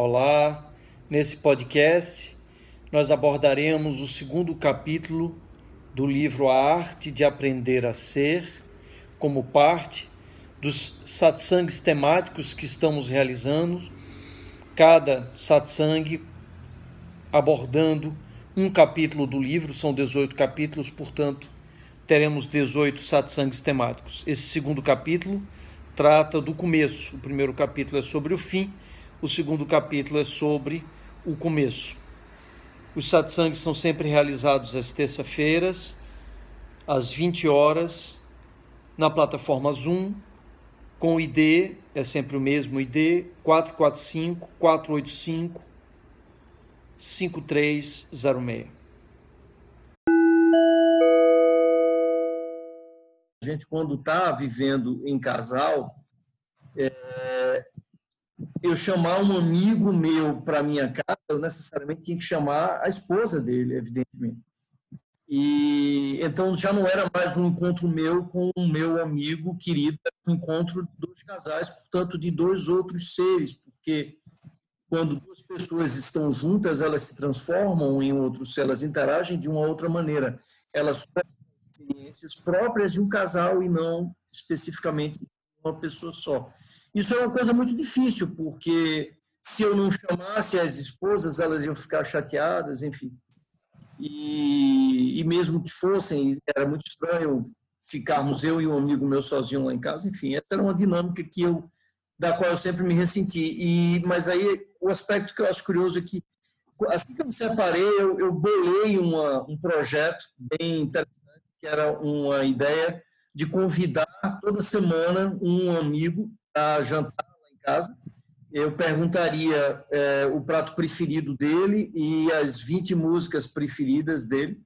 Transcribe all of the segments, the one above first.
Olá! Nesse podcast nós abordaremos o segundo capítulo do livro A Arte de Aprender a Ser, como parte dos satsangs temáticos que estamos realizando, cada satsang abordando um capítulo do livro, são 18 capítulos, portanto, teremos 18 satsangs temáticos. Esse segundo capítulo trata do começo. O primeiro capítulo é sobre o fim, o segundo capítulo é sobre o começo. Os satsangs são sempre realizados às terças-feiras, às 20 horas, na plataforma Zoom, com o ID, é sempre o mesmo ID, 445-485-5306. A gente, quando está vivendo em casal, eu chamar um amigo meu para minha casa, eu necessariamente tinha que chamar a esposa dele, evidentemente. E então já não era mais um encontro meu com o meu amigo querido, era um encontro dos casais, portanto, de dois outros seres, porque quando duas pessoas estão juntas, elas se transformam em outros, elas interagem de uma outra maneira. Elas são experiências próprias de um casal e não especificamente de uma pessoa só. Isso é uma coisa muito difícil, porque se eu não chamasse as esposas, elas iam ficar chateadas, enfim. E mesmo que fossem, era muito estranho ficarmos eu e um amigo meu sozinho lá em casa, enfim. Essa era uma dinâmica que da qual eu sempre me ressenti. Mas aí o aspecto que eu acho curioso é que, assim que eu me separei, eu bolei um projeto bem interessante, que era uma ideia de convidar toda semana um amigo a jantar lá em casa. Eu perguntaria o prato preferido dele e as 20 músicas preferidas dele.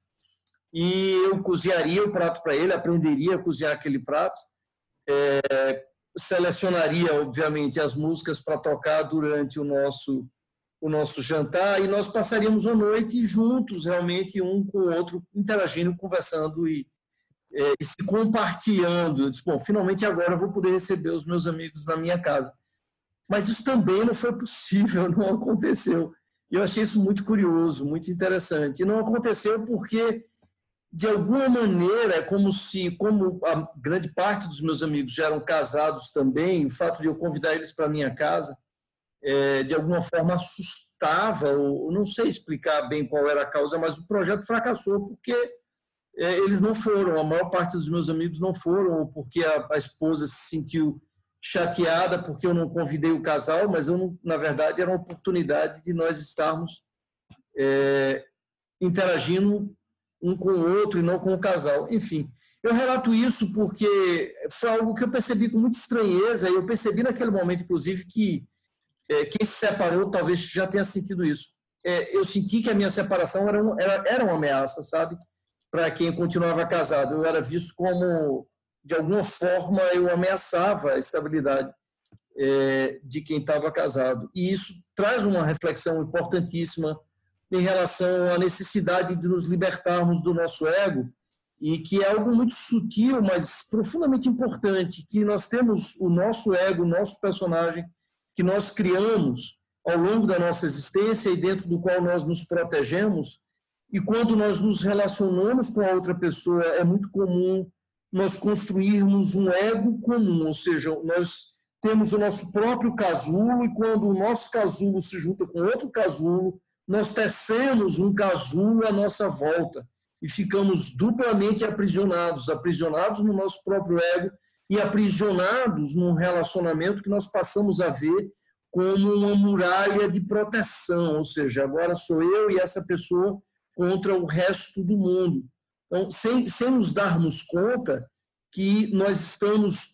E eu cozinharia o prato para ele, aprenderia a cozinhar aquele prato. Selecionaria, obviamente, as músicas para tocar durante o nosso jantar. E nós passaríamos a noite juntos, realmente, um com o outro, interagindo, conversando e se compartilhando. Eu disse, bom, finalmente agora eu vou poder receber os meus amigos na minha casa. Mas isso também não foi possível, não aconteceu. E eu achei isso muito curioso, muito interessante. E não aconteceu porque, de alguma maneira, é como a grande parte dos meus amigos já eram casados também, o fato de eu convidar eles para a minha casa, de alguma forma assustava, ou não sei explicar bem qual era a causa, mas o projeto fracassou porque eles não foram, a maior parte dos meus amigos não foram, ou porque a esposa se sentiu chateada porque eu não convidei o casal, mas na verdade era uma oportunidade de nós estarmos interagindo um com o outro e não com o casal. Enfim, eu relato isso porque foi algo que eu percebi com muita estranheza, e eu percebi naquele momento, inclusive, que quem se separou talvez já tenha sentido isso. Eu senti que a minha separação era uma ameaça, sabe? Para quem continuava casado, eu era visto como, de alguma forma, eu ameaçava a estabilidade de quem estava casado. E isso traz uma reflexão importantíssima em relação à necessidade de nos libertarmos do nosso ego, e que é algo muito sutil, mas profundamente importante, que nós temos o nosso ego, o nosso personagem, que nós criamos ao longo da nossa existência e dentro do qual nós nos protegemos. E quando nós nos relacionamos com a outra pessoa, é muito comum nós construirmos um ego comum, ou seja, nós temos o nosso próprio casulo, e quando o nosso casulo se junta com outro casulo, nós tecemos um casulo à nossa volta e ficamos duplamente aprisionados no nosso próprio ego e aprisionados num relacionamento que nós passamos a ver como uma muralha de proteção, ou seja, agora sou eu e essa pessoa contra o resto do mundo. Então, sem nos darmos conta que nós estamos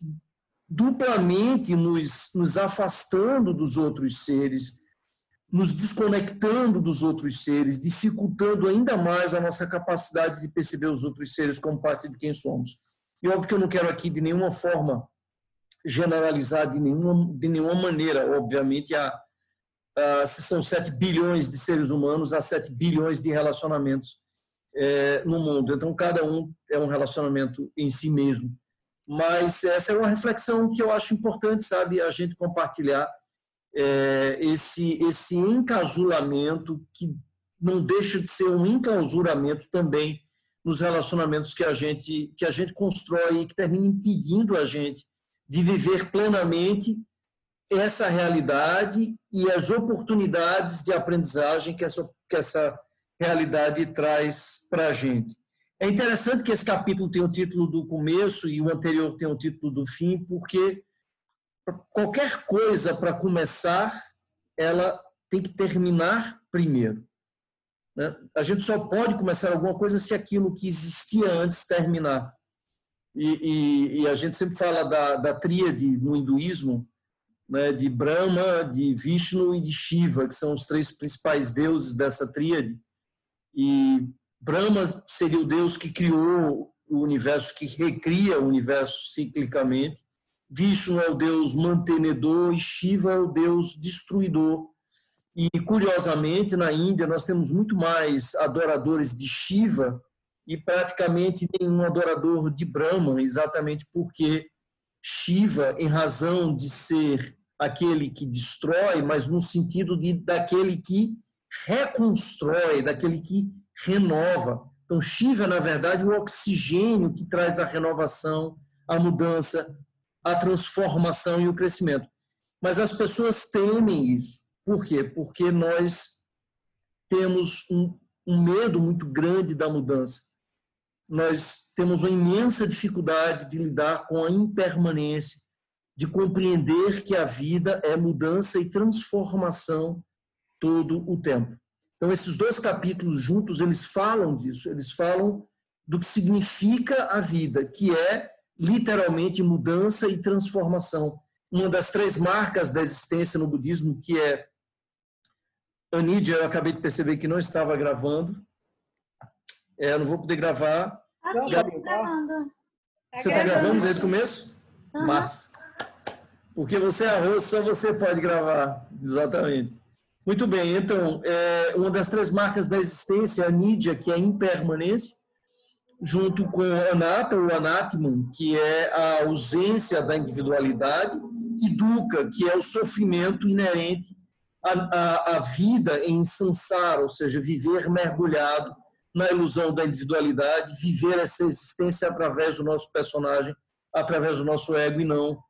duplamente nos afastando dos outros seres, nos desconectando dos outros seres, dificultando ainda mais a nossa capacidade de perceber os outros seres como parte de quem somos. E óbvio que eu não quero aqui de nenhuma forma generalizar de nenhuma maneira, obviamente, se são 7 bilhões de seres humanos, há 7 bilhões de relacionamentos no mundo. Então, cada um é um relacionamento em si mesmo. Mas essa é uma reflexão que eu acho importante, sabe? A gente compartilhar esse encasulamento que não deixa de ser um enclausuramento também nos relacionamentos que a gente constrói e que termina impedindo a gente de viver plenamente essa realidade e as oportunidades de aprendizagem que essa realidade traz para a gente. É interessante que esse capítulo tem o título do começo e o anterior tem o título do fim, porque qualquer coisa para começar, ela tem que terminar primeiro. Né? A gente só pode começar alguma coisa se aquilo que existia antes terminar. E a gente sempre fala da tríade no hinduísmo, né, de Brahma, de Vishnu e de Shiva, que são os três principais deuses dessa tríade. E Brahma seria o deus que criou o universo, que recria o universo ciclicamente. Vishnu é o deus mantenedor e Shiva é o deus destruidor. E, curiosamente, na Índia, nós temos muito mais adoradores de Shiva e praticamente nenhum adorador de Brahma, exatamente porque Shiva, em razão de ser aquele que destrói, mas no sentido daquele que reconstrói, daquele que renova. Então, Shiva, na verdade, é o oxigênio que traz a renovação, a mudança, a transformação e o crescimento. Mas as pessoas temem isso. Por quê? Porque nós temos um medo muito grande da mudança. Nós temos uma imensa dificuldade de lidar com a impermanência, de compreender que a vida é mudança e transformação todo o tempo. Então, esses dois capítulos juntos, eles falam disso, eles falam do que significa a vida, que é literalmente mudança e transformação. Uma das três marcas da existência no budismo, que é... Anídia, eu acabei de perceber que não estava gravando. Eu não vou poder gravar. Ah, sim, eu estou gravando. Você está gravando desde o começo? Uhum. Mas, porque você é arroz, só você pode gravar. Exatamente. Muito bem, então, uma das três marcas da existência, a Anídia, que é a impermanência, junto com a anatta, o anatman, que é a ausência da individualidade, e dukkha, que é o sofrimento inerente à vida em samsara, ou seja, viver mergulhado na ilusão da individualidade, viver essa existência através do nosso personagem, através do nosso ego e não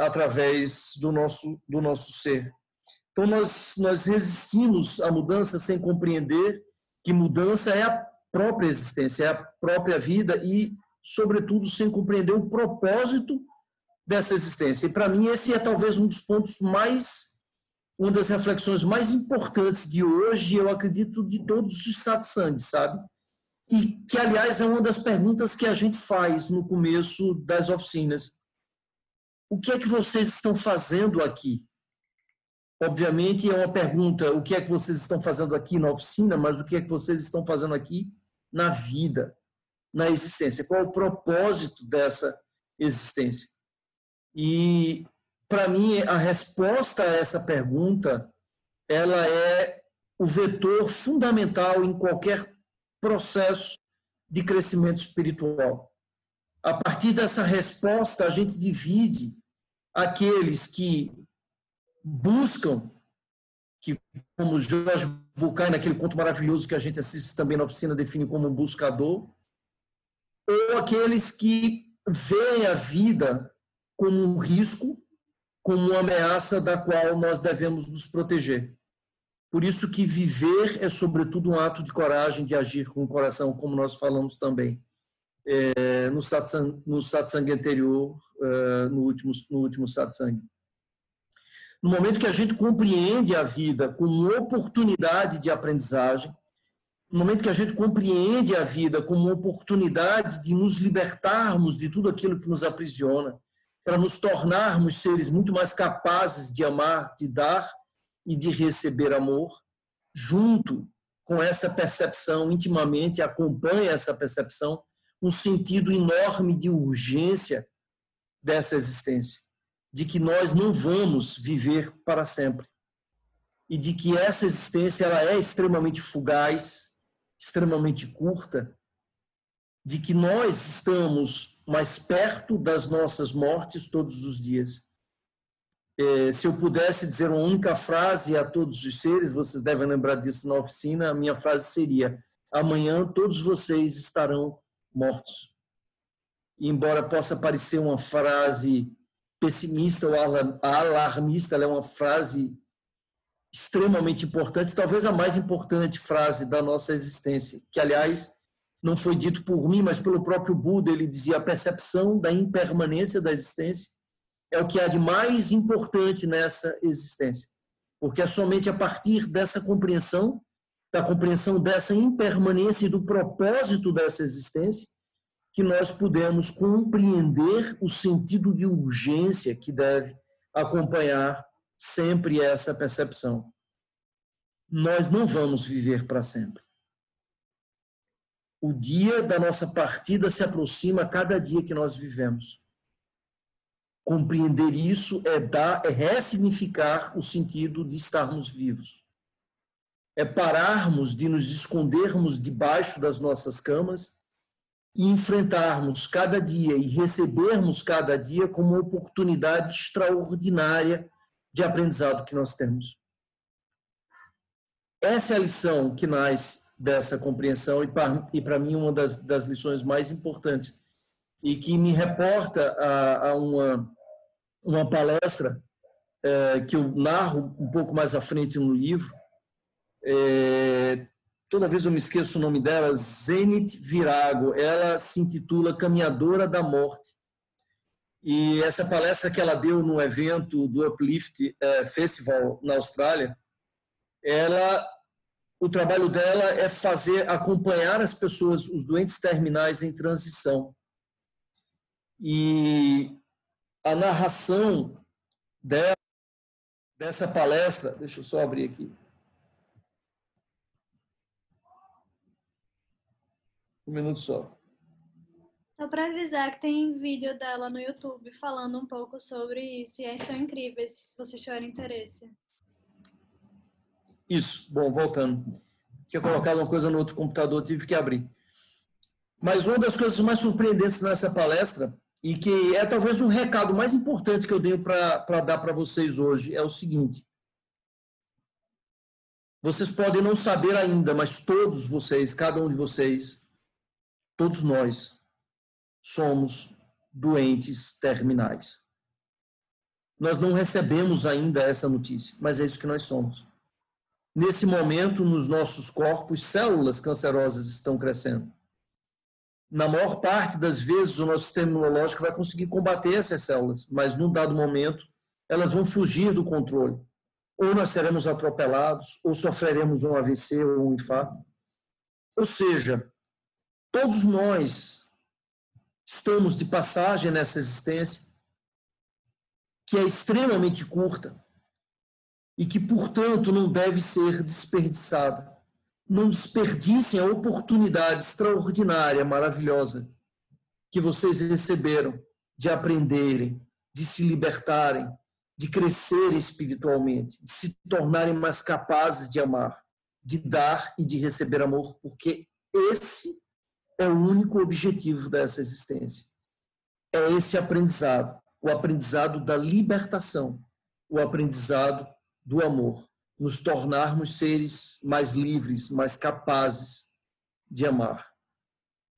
através do nosso ser. Então, nós resistimos à mudança sem compreender que mudança é a própria existência, é a própria vida e, sobretudo, sem compreender o propósito dessa existência. E, para mim, esse é talvez um dos pontos uma das reflexões mais importantes de hoje, eu acredito, de todos os satsangs, sabe? E que, aliás, é uma das perguntas que a gente faz no começo das oficinas. O que é que vocês estão fazendo aqui? Obviamente, é uma pergunta, o que é que vocês estão fazendo aqui na oficina, mas o que é que vocês estão fazendo aqui na vida, na existência? Qual é o propósito dessa existência? E... para mim, a resposta a essa pergunta, ela é o vetor fundamental em qualquer processo de crescimento espiritual. A partir dessa resposta, a gente divide aqueles que buscam, que como Jorge Bucay, naquele conto maravilhoso que a gente assiste também na oficina, define como um buscador, ou aqueles que veem a vida como um risco, como uma ameaça da qual nós devemos nos proteger. Por isso que viver é, sobretudo, um ato de coragem, de agir com o coração, como nós falamos também no satsang anterior, no último satsang. No momento que a gente compreende a vida como oportunidade de aprendizagem, no momento que a gente compreende a vida como oportunidade de nos libertarmos de tudo aquilo que nos aprisiona, para nos tornarmos seres muito mais capazes de amar, de dar e de receber amor, junto com essa percepção, intimamente acompanha essa percepção, um sentido enorme de urgência dessa existência, de que nós não vamos viver para sempre e de que essa existência ela é extremamente fugaz, extremamente curta, de que nós estamos mais perto das nossas mortes todos os dias. Se eu pudesse dizer uma única frase a todos os seres, vocês devem lembrar disso na oficina, a minha frase seria: amanhã todos vocês estarão mortos. E embora possa parecer uma frase pessimista ou alarmista, ela é uma frase extremamente importante, talvez a mais importante frase da nossa existência, que, aliás, não foi dito por mim, mas pelo próprio Buda. Ele dizia: a percepção da impermanência da existência é o que há de mais importante nessa existência, porque é somente a partir dessa compreensão, da compreensão dessa impermanência e do propósito dessa existência, que nós podemos compreender o sentido de urgência que deve acompanhar sempre essa percepção. Nós não vamos viver para sempre. O dia da nossa partida se aproxima a cada dia que nós vivemos. Compreender isso é ressignificar o sentido de estarmos vivos. É pararmos de nos escondermos debaixo das nossas camas e enfrentarmos cada dia e recebermos cada dia como uma oportunidade extraordinária de aprendizado que nós temos. Essa é a lição que nasce dessa compreensão e para mim uma das lições mais importantes e que me reporta a uma palestra que eu narro um pouco mais à frente no livro. Toda vez eu me esqueço o nome dela, Zenith Virago. Ela se intitula Caminhadora da Morte. E essa palestra que ela deu no evento do Uplift Festival na Austrália, o trabalho dela é acompanhar as pessoas, os doentes terminais em transição. E a narração dessa palestra, deixa eu só abrir aqui. Um minuto só. Só para avisar que tem vídeo dela no YouTube falando um pouco sobre isso, e aí são incríveis, se vocês tiverem interesse. Isso, bom, voltando. Tinha colocado uma coisa no outro computador, tive que abrir. Mas uma das coisas mais surpreendentes nessa palestra, e que é talvez um recado mais importante que eu tenho para dar para vocês hoje, é o seguinte: vocês podem não saber ainda, mas todos vocês, cada um de vocês, todos nós, somos doentes terminais. Nós não recebemos ainda essa notícia, mas é isso que nós somos. Nesse momento, nos nossos corpos, células cancerosas estão crescendo. Na maior parte das vezes, o nosso sistema imunológico vai conseguir combater essas células, mas num dado momento, elas vão fugir do controle. Ou nós seremos atropelados, ou sofreremos um AVC ou um infarto. Ou seja, todos nós estamos de passagem nessa existência, que é extremamente curta e que, portanto, não deve ser desperdiçada. Não desperdicem a oportunidade extraordinária, maravilhosa, que vocês receberam de aprenderem, de se libertarem, de crescerem espiritualmente, de se tornarem mais capazes de amar, de dar e de receber amor, porque esse é o único objetivo dessa existência. É esse aprendizado, o aprendizado da libertação, o aprendizado do amor, nos tornarmos seres mais livres, mais capazes de amar.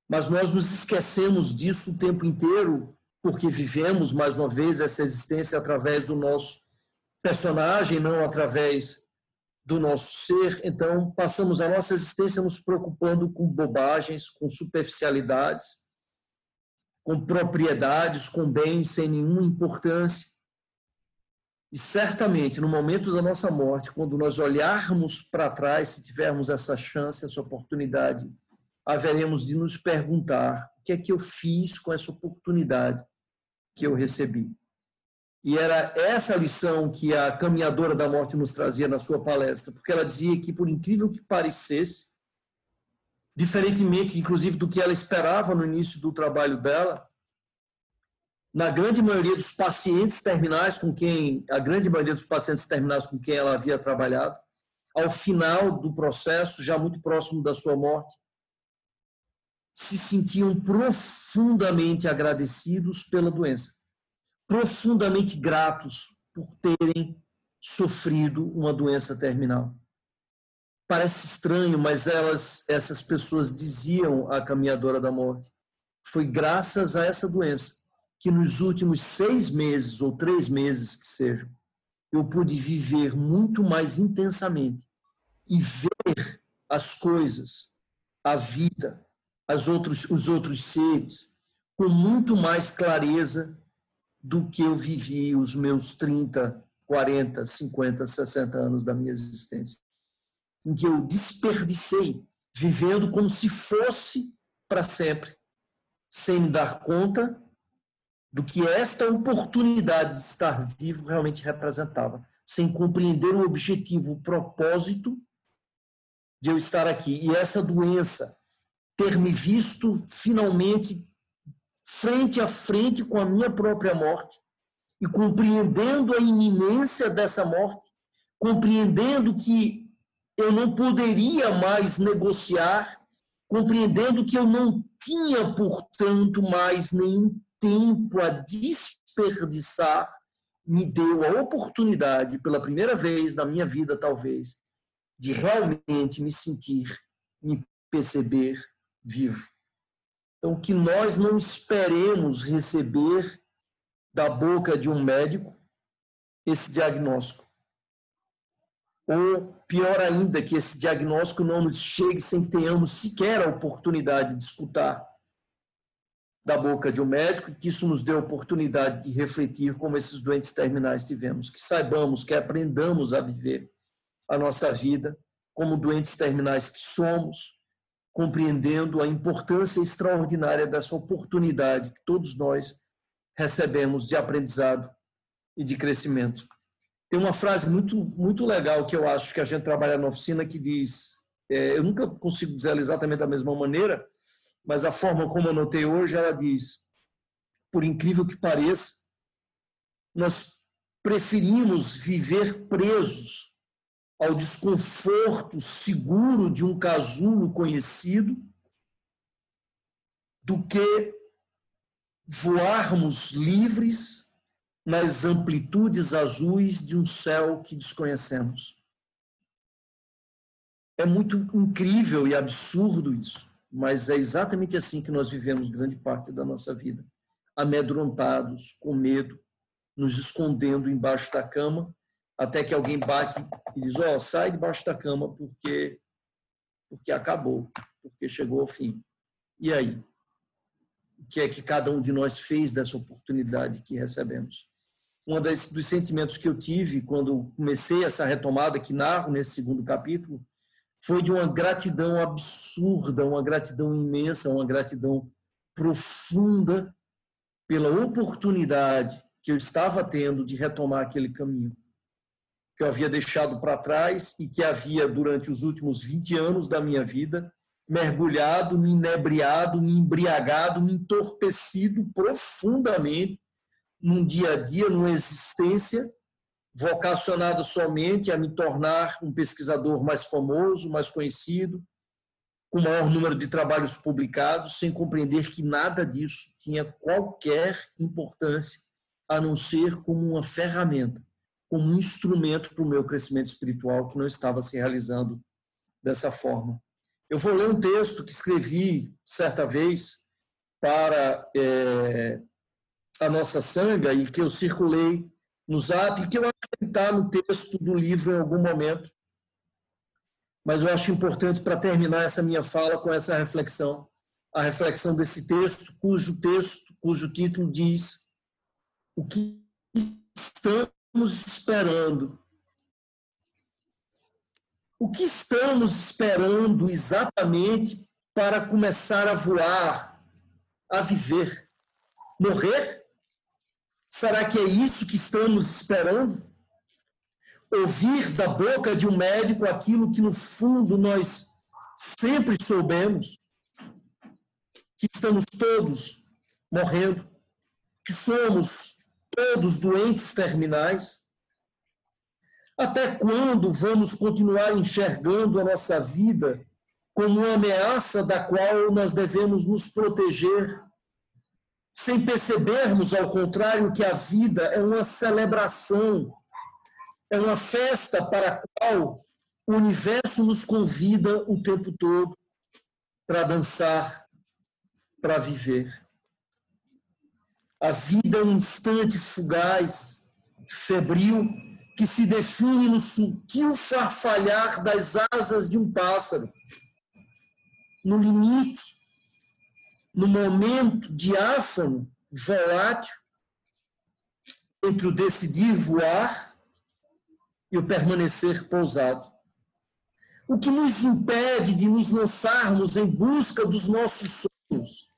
Mas nós nos esquecemos disso o tempo inteiro, porque vivemos, mais uma vez, essa existência através do nosso personagem, não através do nosso ser. Então, passamos a nossa existência nos preocupando com bobagens, com superficialidades, com propriedades, com bens sem nenhuma importância. E certamente, no momento da nossa morte, quando nós olharmos para trás, se tivermos essa chance, essa oportunidade, haveremos de nos perguntar: o que é que eu fiz com essa oportunidade que eu recebi? E era essa lição que a Caminhadora da Morte nos trazia na sua palestra, porque ela dizia que, por incrível que parecesse, diferentemente, inclusive, do que ela esperava no início do trabalho dela, na grande maioria dos pacientes terminais com quem ela havia trabalhado, ao final do processo, já muito próximo da sua morte, se sentiam profundamente agradecidos pela doença, profundamente gratos por terem sofrido uma doença terminal. Parece estranho, mas essas pessoas diziam à Caminhadora da Morte: foi graças a essa doença que nos últimos 6 meses, ou 3 meses que sejam, eu pude viver muito mais intensamente e ver as coisas, a vida, os outros seres, com muito mais clareza do que eu vivi os meus 30, 40, 50, 60 anos da minha existência. Em que eu desperdicei, vivendo como se fosse para sempre, sem me dar conta do que esta oportunidade de estar vivo realmente representava, sem compreender o objetivo, o propósito de eu estar aqui. E essa doença, ter me visto finalmente frente a frente com a minha própria morte e compreendendo a iminência dessa morte, compreendendo que eu não poderia mais negociar, compreendendo que eu não tinha, portanto, mais nenhum tempo a desperdiçar, me deu a oportunidade, pela primeira vez na minha vida, talvez, de realmente me sentir, me perceber vivo. Então, que nós não esperemos receber da boca de um médico esse diagnóstico. Ou, pior ainda, que esse diagnóstico não nos chegue sem que tenhamos sequer a oportunidade de escutar da boca de um médico, e que isso nos dê a oportunidade de refletir como esses doentes terminais tivemos. Que saibamos, que aprendamos a viver a nossa vida como doentes terminais que somos, compreendendo a importância extraordinária dessa oportunidade que todos nós recebemos de aprendizado e de crescimento. Tem uma frase muito legal que eu acho que a gente trabalha na oficina que diz, eu nunca consigo dizer ela exatamente da mesma maneira, mas a forma como eu anotei hoje, ela diz, por incrível que pareça, nós preferimos viver presos ao desconforto seguro de um casulo conhecido, do que voarmos livres nas amplitudes azuis de um céu que desconhecemos. É muito incrível e absurdo isso, mas é exatamente assim que nós vivemos grande parte da nossa vida, amedrontados, com medo, nos escondendo embaixo da cama, até que alguém bate e diz, ó, sai debaixo da cama porque acabou, porque chegou ao fim. E aí? O que é que cada um de nós fez dessa oportunidade que recebemos? Um dos sentimentos que eu tive quando comecei essa retomada que narro nesse segundo capítulo foi de uma gratidão absurda, uma gratidão imensa, uma gratidão profunda pela oportunidade que eu estava tendo de retomar aquele caminho que eu havia deixado para trás e que havia, durante os últimos 20 anos da minha vida, mergulhado, me inebriado, me embriagado, me entorpecido profundamente num dia a dia, numa existência vocacionada somente a me tornar um pesquisador mais famoso, mais conhecido, com o maior número de trabalhos publicados, sem compreender que nada disso tinha qualquer importância, a não ser como uma ferramenta, como um instrumento para o meu crescimento espiritual, que não estava se realizando dessa forma. Eu vou ler um texto que escrevi certa vez para a nossa Sangha e que eu circulei no Zap, que eu acho que está no texto do livro em algum momento, mas eu acho importante para terminar essa minha fala com essa reflexão, a reflexão desse texto, cujo título diz o que estamos esperando exatamente para começar a voar, a viver? Morrer? Será que é isso que estamos esperando? Ouvir da boca de um médico aquilo que no fundo nós sempre soubemos, que estamos todos morrendo, que somos todos doentes terminais? Até quando vamos continuar enxergando a nossa vida como uma ameaça da qual nós devemos nos proteger, sem percebermos, ao contrário, que a vida é uma celebração, é uma festa para a qual o universo nos convida o tempo todo para dançar, para viver. A vida é um instante fugaz, febril, que se define no sutil farfalhar das asas de um pássaro. No limite, no momento diáfano, volátil, entre o decidir voar e o permanecer pousado. O que nos impede de nos lançarmos em busca dos nossos sonhos,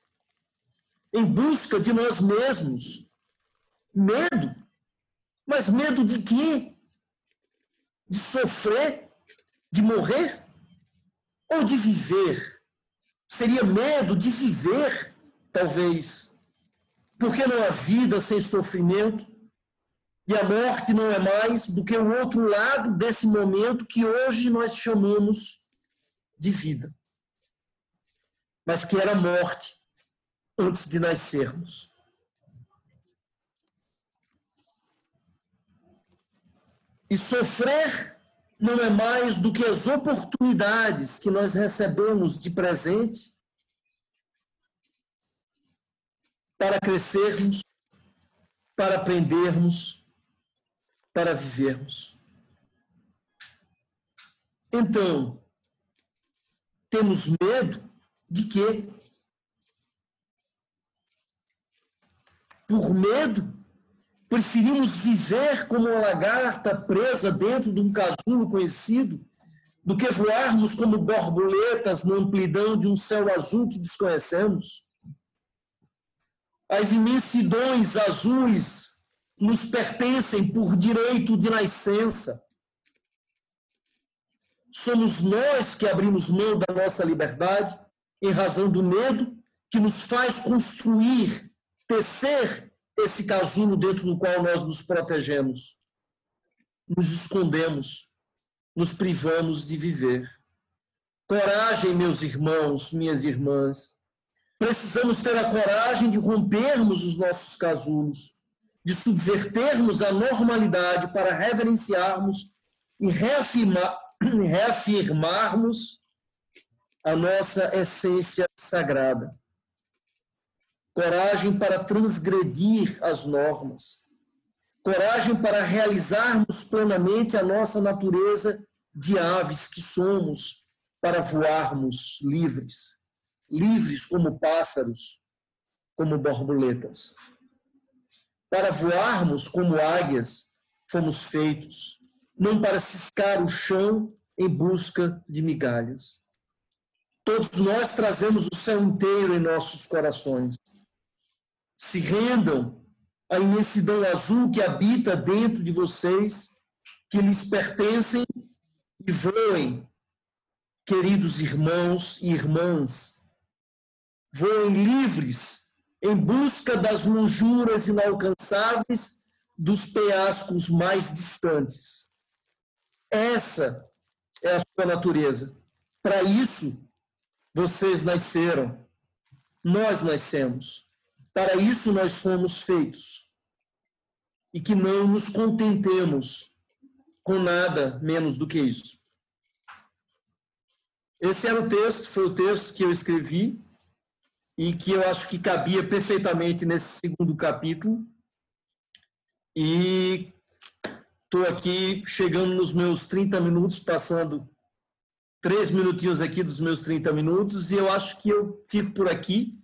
em busca de nós mesmos. Medo. Mas medo de quê? De sofrer? De morrer? Ou de viver? Seria medo de viver, talvez. Porque não há vida sem sofrimento. E a morte não é mais do que o outro lado desse momento que hoje nós chamamos de vida. Mas que era morte antes de nascermos. E sofrer não é mais do que as oportunidades que nós recebemos de presente para crescermos, para aprendermos, para vivermos. Então, temos medo de quê? Por medo, preferimos viver como uma lagarta presa dentro de um casulo conhecido do que voarmos como borboletas na amplidão de um céu azul que desconhecemos. As imensidões azuis nos pertencem por direito de nascença. Somos nós que abrimos mão da nossa liberdade em razão do medo que nos faz construir, tecer esse casulo dentro do qual nós nos protegemos, nos escondemos, nos privamos de viver. Coragem, meus irmãos, minhas irmãs. Precisamos ter a coragem de rompermos os nossos casulos, de subvertermos a normalidade para reverenciarmos e reafirmarmos a nossa essência sagrada. Coragem para transgredir as normas. Coragem para realizarmos plenamente a nossa natureza de aves que somos, para voarmos livres. Livres como pássaros, como borboletas. Para voarmos como águias fomos feitos, não para ciscar o chão em busca de migalhas. Todos nós trazemos o céu inteiro em nossos corações. Se rendam à imensidão azul que habita dentro de vocês, que lhes pertencem e voem, queridos irmãos e irmãs. Voem livres em busca das lonjuras inalcançáveis, dos penhascos mais distantes. Essa é a sua natureza. Para isso, vocês nasceram. Nós nascemos. Para isso nós fomos feitos. E que não nos contentemos com nada menos do que isso. Esse era o texto, foi o texto que eu escrevi e que eu acho que cabia perfeitamente nesse segundo capítulo. E estou aqui chegando nos meus 30 minutos, passando 3 minutinhos aqui dos meus 30 minutos, e eu acho que eu fico por aqui.